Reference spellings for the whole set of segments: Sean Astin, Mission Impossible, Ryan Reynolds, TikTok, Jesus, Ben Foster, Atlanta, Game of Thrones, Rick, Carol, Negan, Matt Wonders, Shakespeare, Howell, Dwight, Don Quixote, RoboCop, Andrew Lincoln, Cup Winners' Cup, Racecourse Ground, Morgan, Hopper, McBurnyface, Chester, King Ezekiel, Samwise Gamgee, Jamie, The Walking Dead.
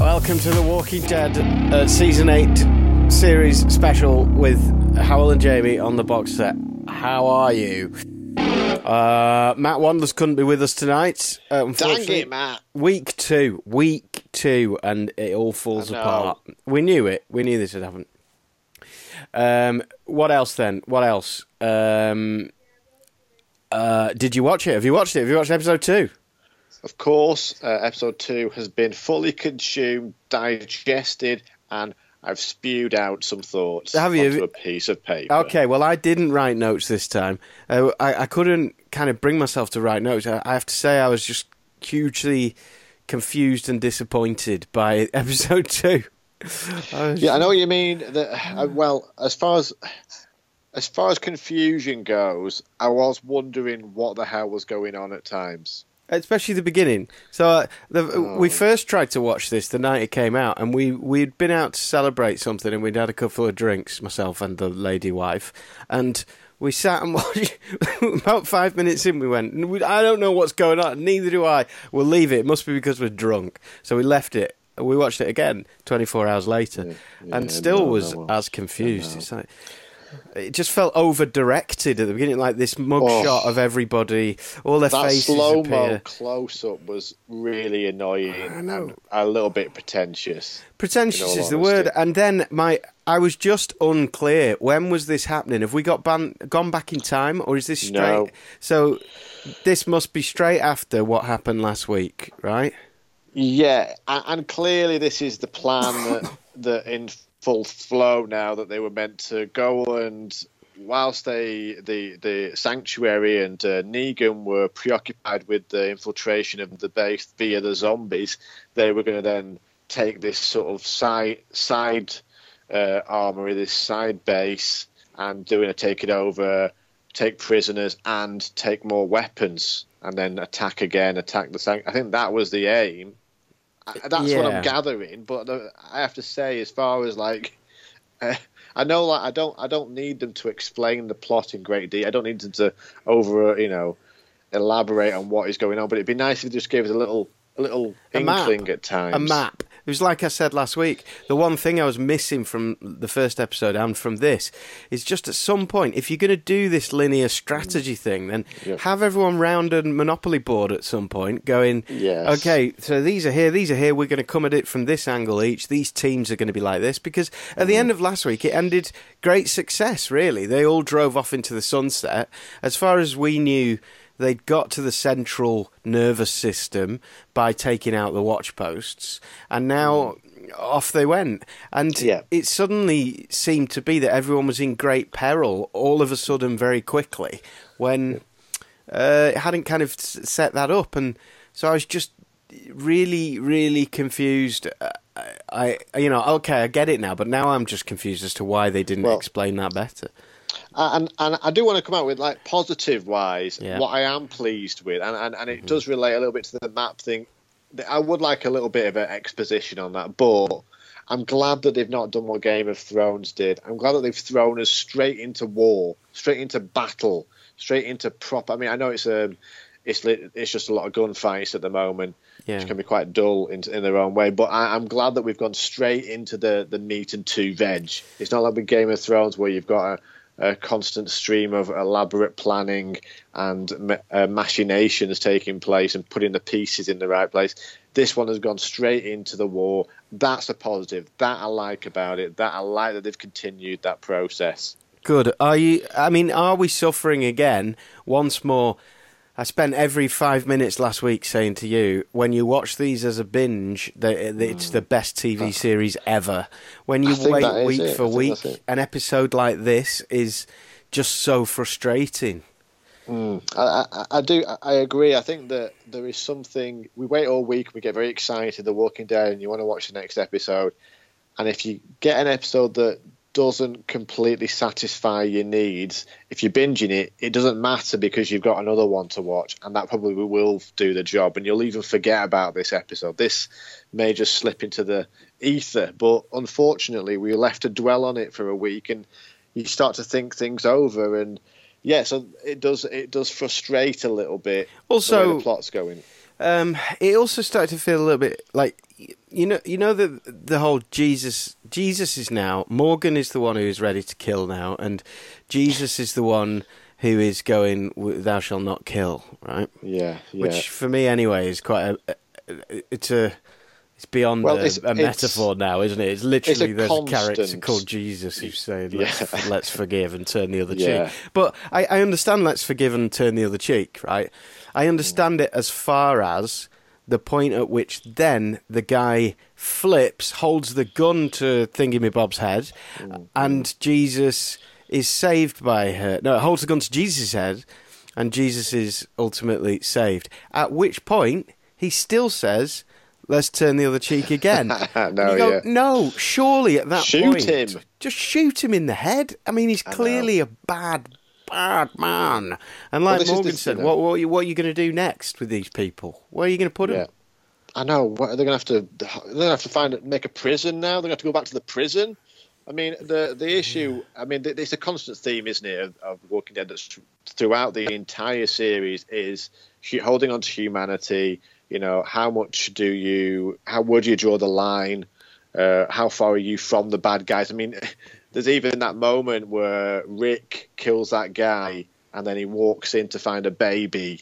Welcome to The Walking Dead Season 8 series special with Howell and Jamie on the box set. How are you? Matt Wonders couldn't be with us tonight. Dang it, Matt. Week two, and it all falls apart. We knew it. We knew this would happen. What else? Did you watch it? Have you watched it? Have you watched episode 2? Of course, episode 2 has been fully consumed, digested, and I've spewed out some thoughts onto a piece of paper. Okay, well, I didn't write notes this time. I couldn't kind of bring myself to write notes. I have to say I was just hugely confused and disappointed by episode 2. I know what you mean. As far as confusion goes, I was wondering what the hell was going on at times. Especially the beginning. So we first tried to watch this the night it came out, and we'd been out to celebrate something, and we'd had a couple of drinks, myself and the lady wife, and we sat and watched. About 5 minutes in, we went, I don't know what's going on, neither do I. We'll leave it. It must be because we're drunk. So we left it. We watched it again 24 hours later, and still was as confused. It's like... It just felt over-directed at the beginning, like this mugshot of everybody, all their faces slow-mo appear. That slow-mo close-up was really annoying and a little bit pretentious. Pretentious is the word. And then I was just unclear. When was this happening? Have we gone back in time, or is this straight? No. So this must be straight after what happened last week, right? Yeah, and clearly this is the plan that in... full flow now that they were meant to go, and whilst the Sanctuary and Negan were preoccupied with the infiltration of the base via the zombies, they were going to then take this sort of side armory, this side base, and take it over, take prisoners and take more weapons, and then attack the Sanctuary. I think that was the aim. That's what I'm gathering, but I have to say, as far as I know, I don't need them to explain the plot in great detail. I don't need them to elaborate on what is going on. But it'd be nice if they just gave us a little inkling at times. A map. It was like I said last week. The one thing I was missing from the first episode and from this is just at some point, if you're going to do this linear strategy thing, then have everyone round a Monopoly board at some point going, yes, okay, so these are here, we're going to come at it from this angle each, these teams are going to be like this, because at the end of last week, it ended great success, really. They all drove off into the sunset. As far as we knew, they'd got to the central nervous system by taking out the watch posts, and now off they went. And it suddenly seemed to be that everyone was in great peril all of a sudden very quickly, when it hadn't kind of set that up. And so I was just really, really confused. I get it now, but now I'm just confused as to why they didn't explain that better. And I do want to come out with, positive-wise, what I am pleased with. And it does relate a little bit to the map thing. I would like a little bit of an exposition on that, but I'm glad that they've not done what Game of Thrones did. I'm glad that they've thrown us straight into war, straight into battle, straight into proper... I mean, I know it's just a lot of gunfights at the moment, which can be quite dull in their own way. But I'm glad that we've gone straight into the meat and two veg. It's not like with Game of Thrones where you've got a constant stream of elaborate planning and machinations taking place and putting the pieces in the right place. This one has gone straight into the war. That's a positive. That I like about it. That I like that they've continued that process. Good. Are we suffering again once more? I spent every 5 minutes last week saying to you, when you watch these as a binge, it's the best TV series ever. When you wait week for week, an episode like this is just so frustrating. I agree. I think that there is something, we wait all week, we get very excited, The Walking Dead, and you want to watch the next episode. And if you get an episode that doesn't completely satisfy your needs, if you're binging it, it doesn't matter because you've got another one to watch, and that probably will do the job, and you'll even forget about this episode. This may just slip into the ether, but unfortunately we're left to dwell on it for a week, and you start to think things over, and yeah, so it does frustrate a little bit. Also, the way the plot's going. It also started to feel a little bit like, you know the whole Jesus is now, Morgan is the one who is ready to kill now, and Jesus is the one who is going, thou shalt not kill, right? Yeah. Which for me anyway is quite it's beyond a metaphor now, isn't it? It's literally there's a character called Jesus who's saying, let's forgive and turn the other cheek. But I understand let's forgive and turn the other cheek, right? I understand it as far as the point at which then the guy flips, holds the gun to Thingamybob's head, and Jesus is saved by her. No, it holds the gun to Jesus' head, and Jesus is ultimately saved. At which point, he still says, let's turn the other cheek again. No, surely at that point... Shoot him. Just shoot him in the head. I mean, he's clearly a bad man. And like Morgan said, what are you going to do next with these people? Where are you going to put them? I know. What, are they going to have to... They're going to have to make a prison now? They're going to have to go back to the prison? I mean, the issue... I mean, it's a constant theme, isn't it, of Walking Dead that's throughout the entire series is holding on to humanity... You know, how would you draw the line? How far are you from the bad guys? I mean, there's even that moment where Rick kills that guy and then he walks in to find a baby.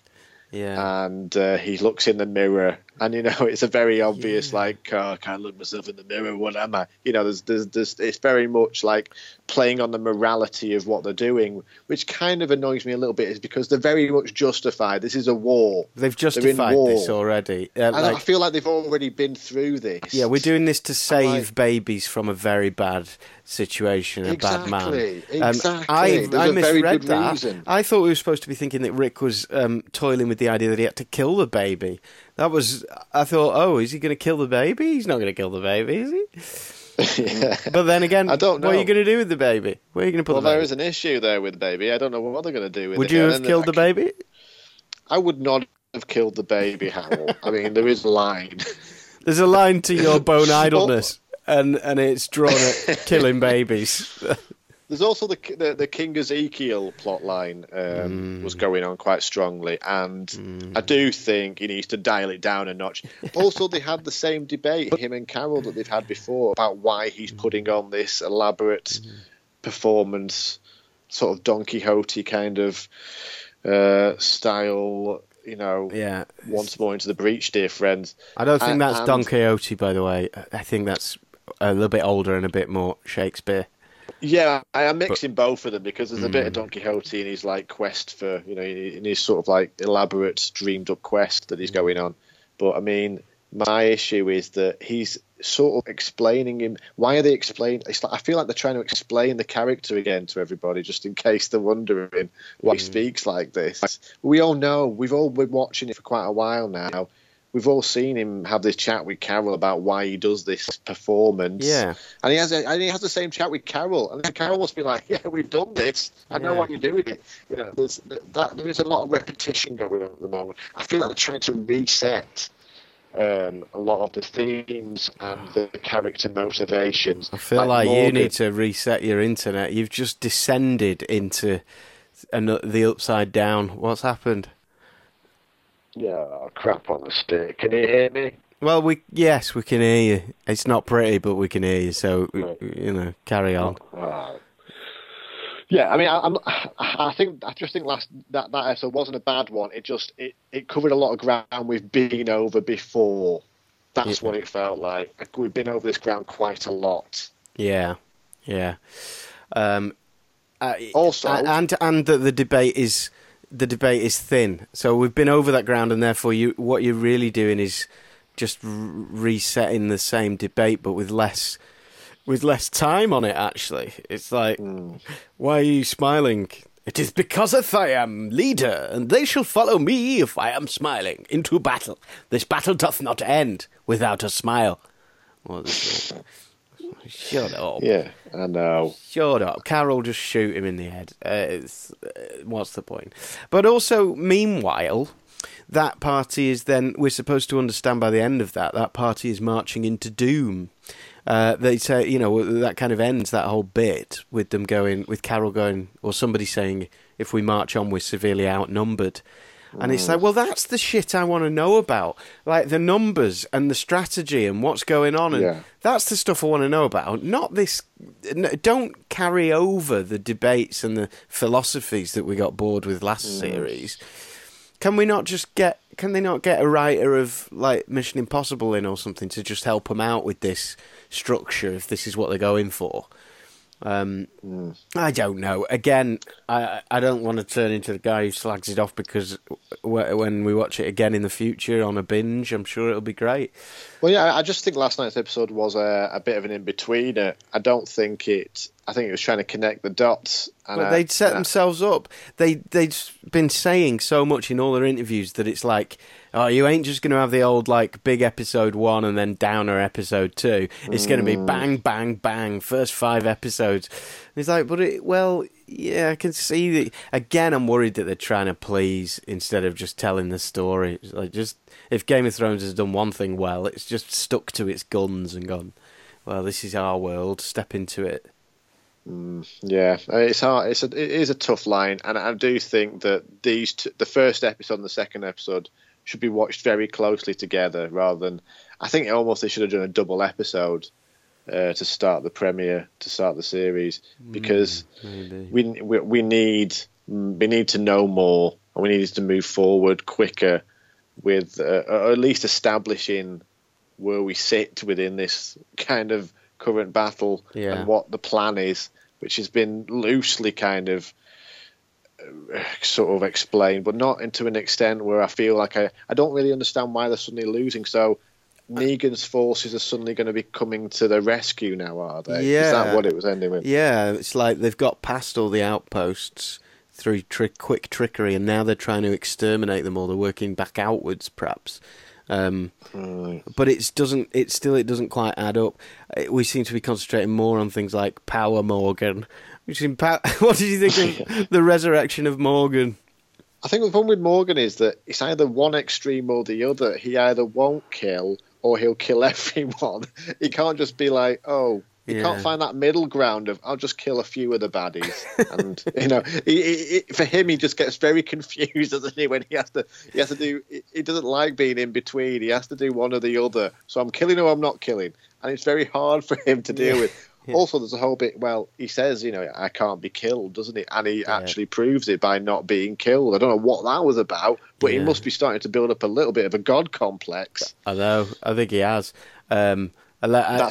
Yeah. And he looks in the mirror and, you know, it's a very obvious, like, oh, I can't look myself in the mirror. What am I? You know, there's it's very much like playing on the morality of what they're doing, which kind of annoys me a little bit is because they're very much justified. This is a war. They've justified this already. I feel like they've already been through this. Yeah, we're doing this to save babies from a very bad situation, a bad man. I misread that. Reason. I thought we were supposed to be thinking that Rick was toiling with the idea that he had to kill the baby. I thought, oh, is he going to kill the baby? He's not going to kill the baby, is he? But then again, I don't know. What are you going to do with the baby? Where are you going to put the baby? Well, there is an issue there with the baby. I don't know what they're going to do with it. Would you have killed the baby? I would not have killed the baby, Howell. I mean, there is a line. There's a line to your bone idleness, and it's drawn at killing babies. There's also the King Ezekiel plotline was going on quite strongly, and I do think he needs to dial it down a notch. Also, they had the same debate, him and Carol, that they've had before about why he's putting on this elaborate performance, sort of Don Quixote kind of style. You know, once more into the breach, dear friends. I don't think that's Don Quixote, by the way. I think that's a little bit older and a bit more Shakespeare. Yeah, I'm mixing both of them because there's a bit of Don Quixote in his like quest for, you know, in his sort of like elaborate, dreamed up quest that he's going on. But I mean, my issue is that he's sort of explaining him. Why are they explaining? It's like, I feel like they're trying to explain the character again to everybody, just in case they're wondering why he speaks like this. We all know. We've all been watching it for quite a while now. We've all seen him have this chat with Carol about why he does this performance. Yeah. And he has the same chat with Carol. And then Carol must be like, yeah, we've done this. I know what you're doing. You know, there is a lot of repetition going on at the moment. I feel like they're trying to reset a lot of the themes and the character motivations. I feel like you need to reset your internet. You've just descended into the upside down. What's happened? Yeah, crap on the stick. Can you hear me? Well, yes, we can hear you. It's not pretty, but we can hear you. So, you know, carry on. Right. Yeah, I mean, I just think that episode wasn't a bad one. It just it covered a lot of ground we've been over before. That's what it felt like. We've been over this ground quite a lot. Yeah. Also, and the debate is. The debate is thin, so we've been over that ground, and therefore, what you're really doing is just resetting the same debate, but with less with less time on it, actually. It's like, why are you smiling? It is because I am leader, and they shall follow me if I am smiling into battle. This battle doth not end without a smile. What is it? Shut up. Yeah, I know. Shut up. Carol, just shoot him in the head. What's the point? But also, meanwhile, that party is then, we're supposed to understand by the end of that, that party is marching into doom. They say, you know, that kind of ends that whole bit with them going, with Carol going, or somebody saying, if we march on, we're severely outnumbered. And it's like, well, that's the shit I want to know about. Like the numbers and the strategy and what's going on. And that's the stuff I want to know about. Not this. Don't carry over the debates and the philosophies that we got bored with last series. Can we not just get, can they not get a writer of like Mission Impossible in or something to just help them out with this structure if this is what they're going for? I don't know. Again, I don't want to turn into the guy who slags it off because when we watch it again in the future on a binge, I'm sure it'll be great. Well, yeah, I just think last night's episode was a bit of an in-betweener. I think it was trying to connect the dots. And well, they'd set themselves up. They'd been saying so much in all their interviews that it's like, oh, you ain't just going to have the old like big episode one and then downer episode two. It's going to be bang, bang, bang, first 5 episodes. And it's like, yeah, I can see that. Again, I'm worried that they're trying to please instead of just telling the story. It's like just if Game of Thrones has done one thing well, it's just stuck to its guns and gone, well, this is our world, step into it. Yeah, it's hard. It is a tough line, and I do think that the first episode and the second episode should be watched very closely together. Rather than, I think they should have done a double episode to start the premiere, to start the series, because we need to know more, and we need to move forward quicker with, or at least establishing where we sit within this kind of current battle and what the plan is, which has been loosely kind of sort of explained, but not into an extent where I feel like I don't really understand why they're suddenly losing. So Negan's forces are suddenly going to be coming to the rescue now, are they? Yeah. Is that what it was ending with? Yeah, it's like they've got past all the outposts through quick trickery, and now they're trying to exterminate them, or they're working back outwards, perhaps. But it doesn't quite add up. We seem to be concentrating more on things like Power Morgan. What did you think of the resurrection of Morgan? I think the problem with Morgan is that it's either one extreme or the other. He either won't kill or he'll kill everyone. He can't just be like, you can't find that middle ground of I'll just kill a few of the baddies, and you know, for him, he just gets very confused, doesn't he? When he has to do. He doesn't like being in between. He has to do one or the other. So I'm killing or I'm not killing, and it's very hard for him to deal with. Yeah. Also, there's a whole bit. Well, he says, you know, I can't be killed, doesn't he? And he actually proves it by not being killed. I don't know what that was about, but he must be starting to build up a little bit of a god complex. I know. I think he has. That's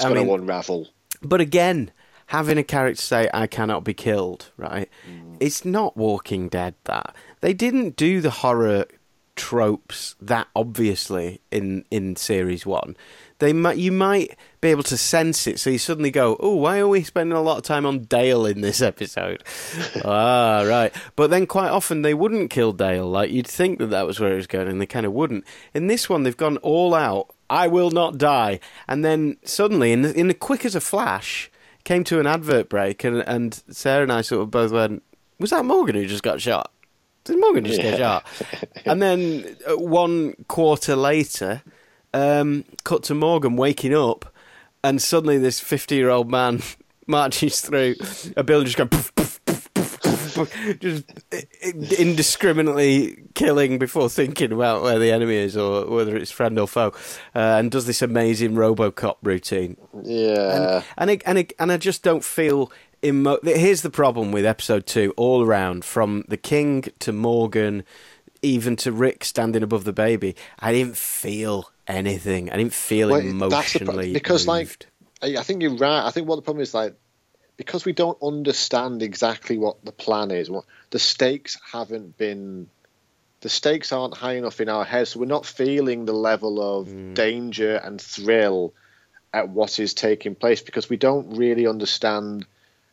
going to unravel. But again, having a character say, I cannot be killed, right? It's not Walking Dead, that. They didn't do the horror tropes that obviously in Series 1. You might be able to sense it, so you suddenly go, oh, why are we spending a lot of time on Dale in this episode? Right. But then quite often they wouldn't kill Dale. Like, you'd think that was where it was going, and they kind of wouldn't. In this one, they've gone all out. I will not die. And then suddenly, in the quick as a flash, came to an advert break, and Sarah and I sort of both went, was that Morgan who just got shot? Did Morgan just get shot? And then 1 quarter later, cut to Morgan waking up, and suddenly this 50-year-old man marches through a building just going poof, poof, poof, poof, poof, poof, just indiscriminately killing before thinking about where the enemy is or whether it's friend or foe, and does this amazing RoboCop routine. Yeah. And I just don't feel... Here's the problem with episode 2 all around, from the King to Morgan, even to Rick standing above the baby. I didn't feel anything. I didn't feel emotionally because moved. Like, I think you're right. I think what the problem is, like, because we don't understand exactly what the plan is, the stakes aren't high enough in our heads, so we're not feeling the level of danger and thrill at what is taking place, because we don't really understand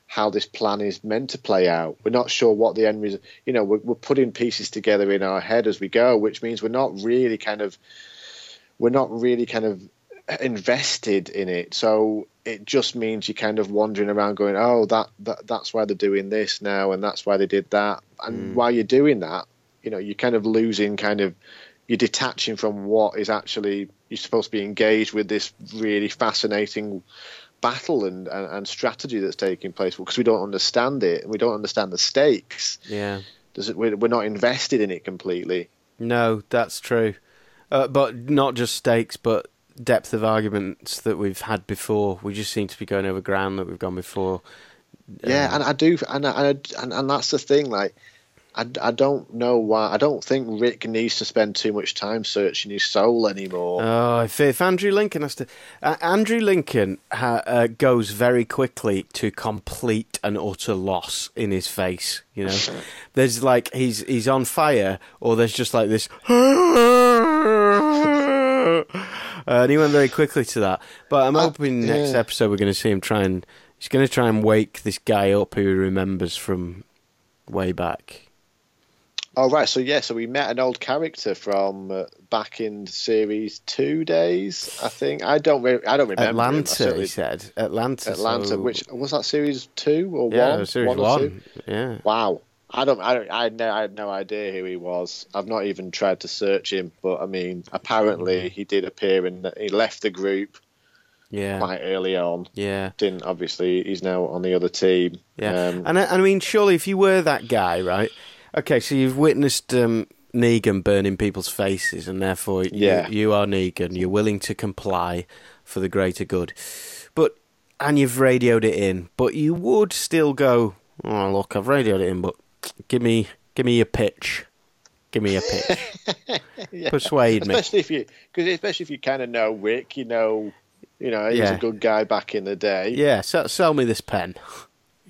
how this plan is meant to play out. We're not sure what the end result, you know, we're putting pieces together in our head as we go, which means we're not really kind of invested in it. So it just means you're kind of wandering around going, oh, that's why they're doing this now, and that's why they did that. And while you're doing that, you know, you're kind of losing kind of, you're detaching from what is actually, you're supposed to be engaged with this really fascinating battle and strategy that's taking place, because we don't understand it, and we don't understand the stakes. Yeah, we're not invested in it completely. No, that's true. But not just stakes, but depth of arguments that we've had before. We just seem to be going over ground that we've gone before. Yeah, and I do, and that's the thing. Like, I don't know why. I don't think Rick needs to spend too much time searching his soul anymore. Oh, if Andrew Lincoln has to... Andrew Lincoln goes very quickly to complete and utter loss in his face, you know? There's like, he's on fire, or there's just like this... and he went very quickly to that. But I'm hoping next episode we're going to see him try and... He's going to try and wake this guy up who he remembers from way back. Oh, right. So, yeah, so we met an old character from back in series 2 days, I think. I don't remember. Atlanta, he said. Atlanta. So... Which was that series 2 or 1? Yeah, it was series 1. Yeah. Wow. I had no idea who he was. I've not even tried to search him, but I mean, apparently he did appear he left the group. Yeah, quite early on. Yeah, didn't obviously. He's now on the other team. Yeah, and I mean, surely if you were that guy, right? Okay, so you've witnessed Negan burning people's faces, and therefore you are Negan. You're willing to comply for the greater good. And you've radioed it in, but you would still go, oh, look, I've radioed it in, but give me your pitch. Give me a pitch. Yeah. Persuade me. Especially if you kind of know Rick, you know, he was a good guy back in the day. Yeah, so sell me this pen.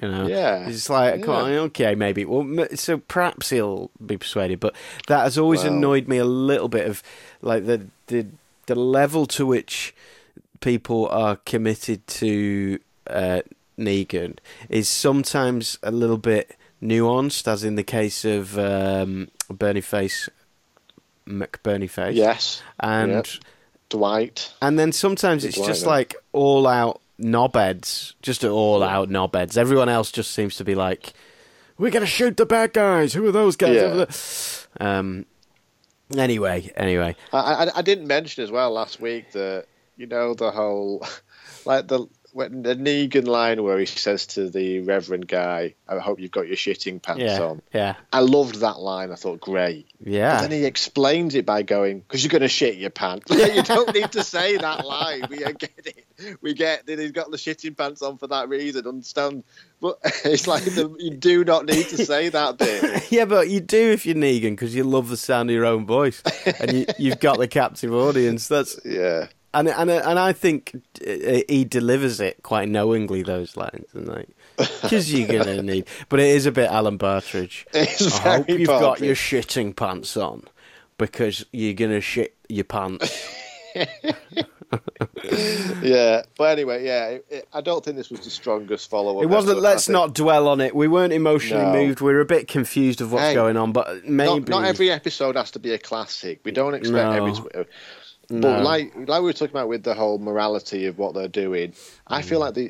You know, it's like, come on, okay, maybe. Well, so perhaps he'll be persuaded, but that has always annoyed me a little bit, of like the level to which people are committed to Negan is sometimes a little bit nuanced, as in the case of McBurnyface. Yes, and Dwight, and then sometimes it's just like all out. Knobheads, just all out knobheads. Everyone else just seems to be like, we're going to shoot the bad guys. Who are those guys? Yeah. Anyway. I didn't mention as well last week that, you know, the whole, like the Negan line where he says to the Reverend guy, I hope you've got your shitting pants on. Yeah. I loved that line. I thought, great. Yeah. But then he explains it by going, because you're going to shit your pants. You don't need to say that line. We get it. We get that he's got the shitting pants on for that reason. Understand? But it's like, you do not need to say that bit. Yeah, but you do if you're Negan, because you love the sound of your own voice. And you've got the captive audience. That's... Yeah. And I think he delivers it quite knowingly, those lines, because you're gonna need. But it is a bit Alan Bartridge. I hope you've got your shitting pants on, because you're gonna shit your pants. Yeah, but anyway, I don't think this was the strongest follow-up. It wasn't. Let's not dwell on it. We weren't emotionally moved. We were a bit confused of what's going on. But maybe not every episode has to be a classic. We don't expect every. No. But like we were talking about with the whole morality of what they're doing, I feel like they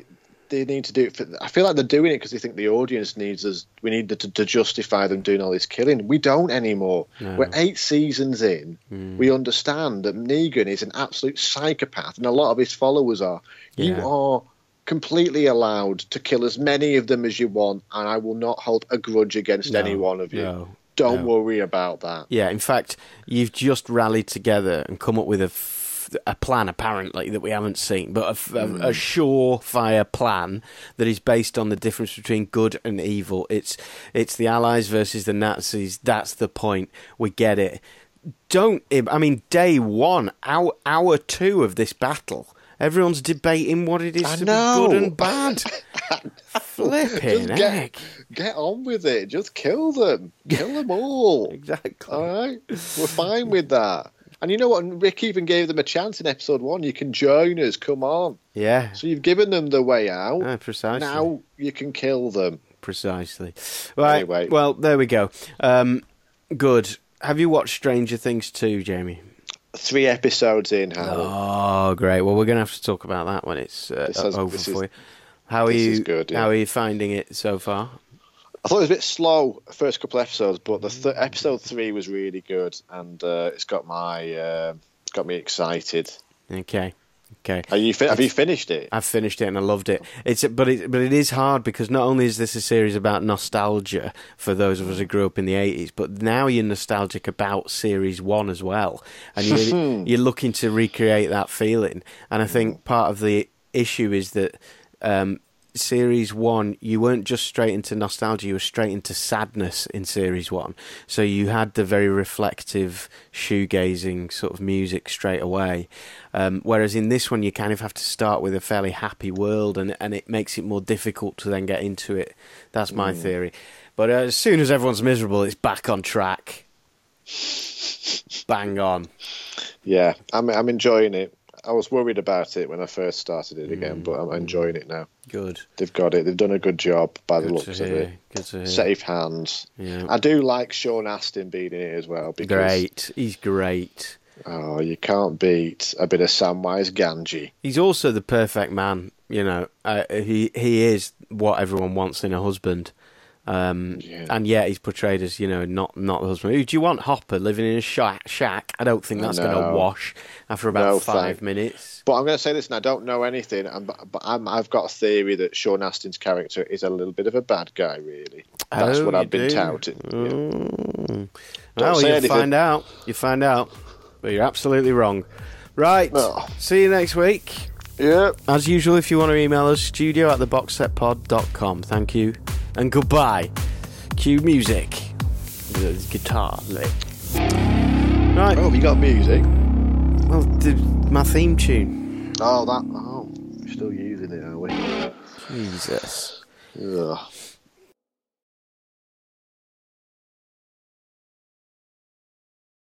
need to do it. I feel like they're doing it because they think the audience needs us. We need to justify them doing all this killing. We don't anymore. No. We're 8 seasons in. We understand that Negan is an absolute psychopath, and a lot of his followers are. Yeah. You are completely allowed to kill as many of them as you want, and I will not hold a grudge against any one of you. No. Don't worry about that. Yeah, in fact, you've just rallied together and come up with a plan, apparently, that we haven't seen, but a surefire plan that is based on the difference between good and evil. It's the Allies versus the Nazis. That's the point. We get it. Day 1, hour 2 of this battle, everyone's debating what it is to be good and bad. Flipping heck. Get on with it. Just kill them. Kill them all. Exactly. All right? We're fine with that. And you know what? Rick even gave them a chance in episode one. You can join us. Come on. Yeah. So you've given them the way out. Ah, precisely. Now you can kill them. Precisely. Right. Anyway. Well, there we go. Good. Have you watched Stranger Things 2, Jamie? 3 episodes in, Howell. Oh, great. Well, we're going to have to talk about that when it's over for you. How are you finding it so far? I thought it was a bit slow the first couple of episodes, but the episode 3 was really good, and it's got me excited. Okay. Have you finished it? I've finished it, and I loved it. But it is hard because not only is this a series about nostalgia for those of us who grew up in the 80s, but now you're nostalgic about series 1 as well, and you're looking to recreate that feeling. And I think part of the issue is that. Series 1, you weren't just straight into nostalgia, you were straight into sadness in Series 1. So you had the very reflective, shoegazing sort of music straight away. Whereas in this one, you kind of have to start with a fairly happy world, and it makes it more difficult to then get into it. That's my theory. But as soon as everyone's miserable, it's back on track. Bang on. Yeah, I'm enjoying it. I was worried about it when I first started it again, but I'm enjoying it now. Good. They've got it. They've done a good job by the looks of it. Good to hear. Safe hands. Yeah. I do like Sean Astin being in it as well. Great. He's great. Oh, you can't beat a bit of Samwise Gamgee. He's also the perfect man. You know, he is what everyone wants in a husband. And yet he's portrayed as, you know, not the husband. Who do you want? Hopper living in a shack? I don't think that's going to wash after about 5 minutes. But I'm going to say this, and I don't know anything, but I've got a theory that Sean Astin's character is a little bit of a bad guy, really. That's what I've been touted. Yeah. Well, you find out. But you're absolutely wrong. Right. Oh. See you next week. Yeah. As usual, if you want to email us, studio@theboxsetpod.com. Thank you. And goodbye. Cue music. Guitar lick. Right. Oh, we got music. Well, my theme tune. Oh, that. Oh, we're still using it, are we? Jesus. Ugh.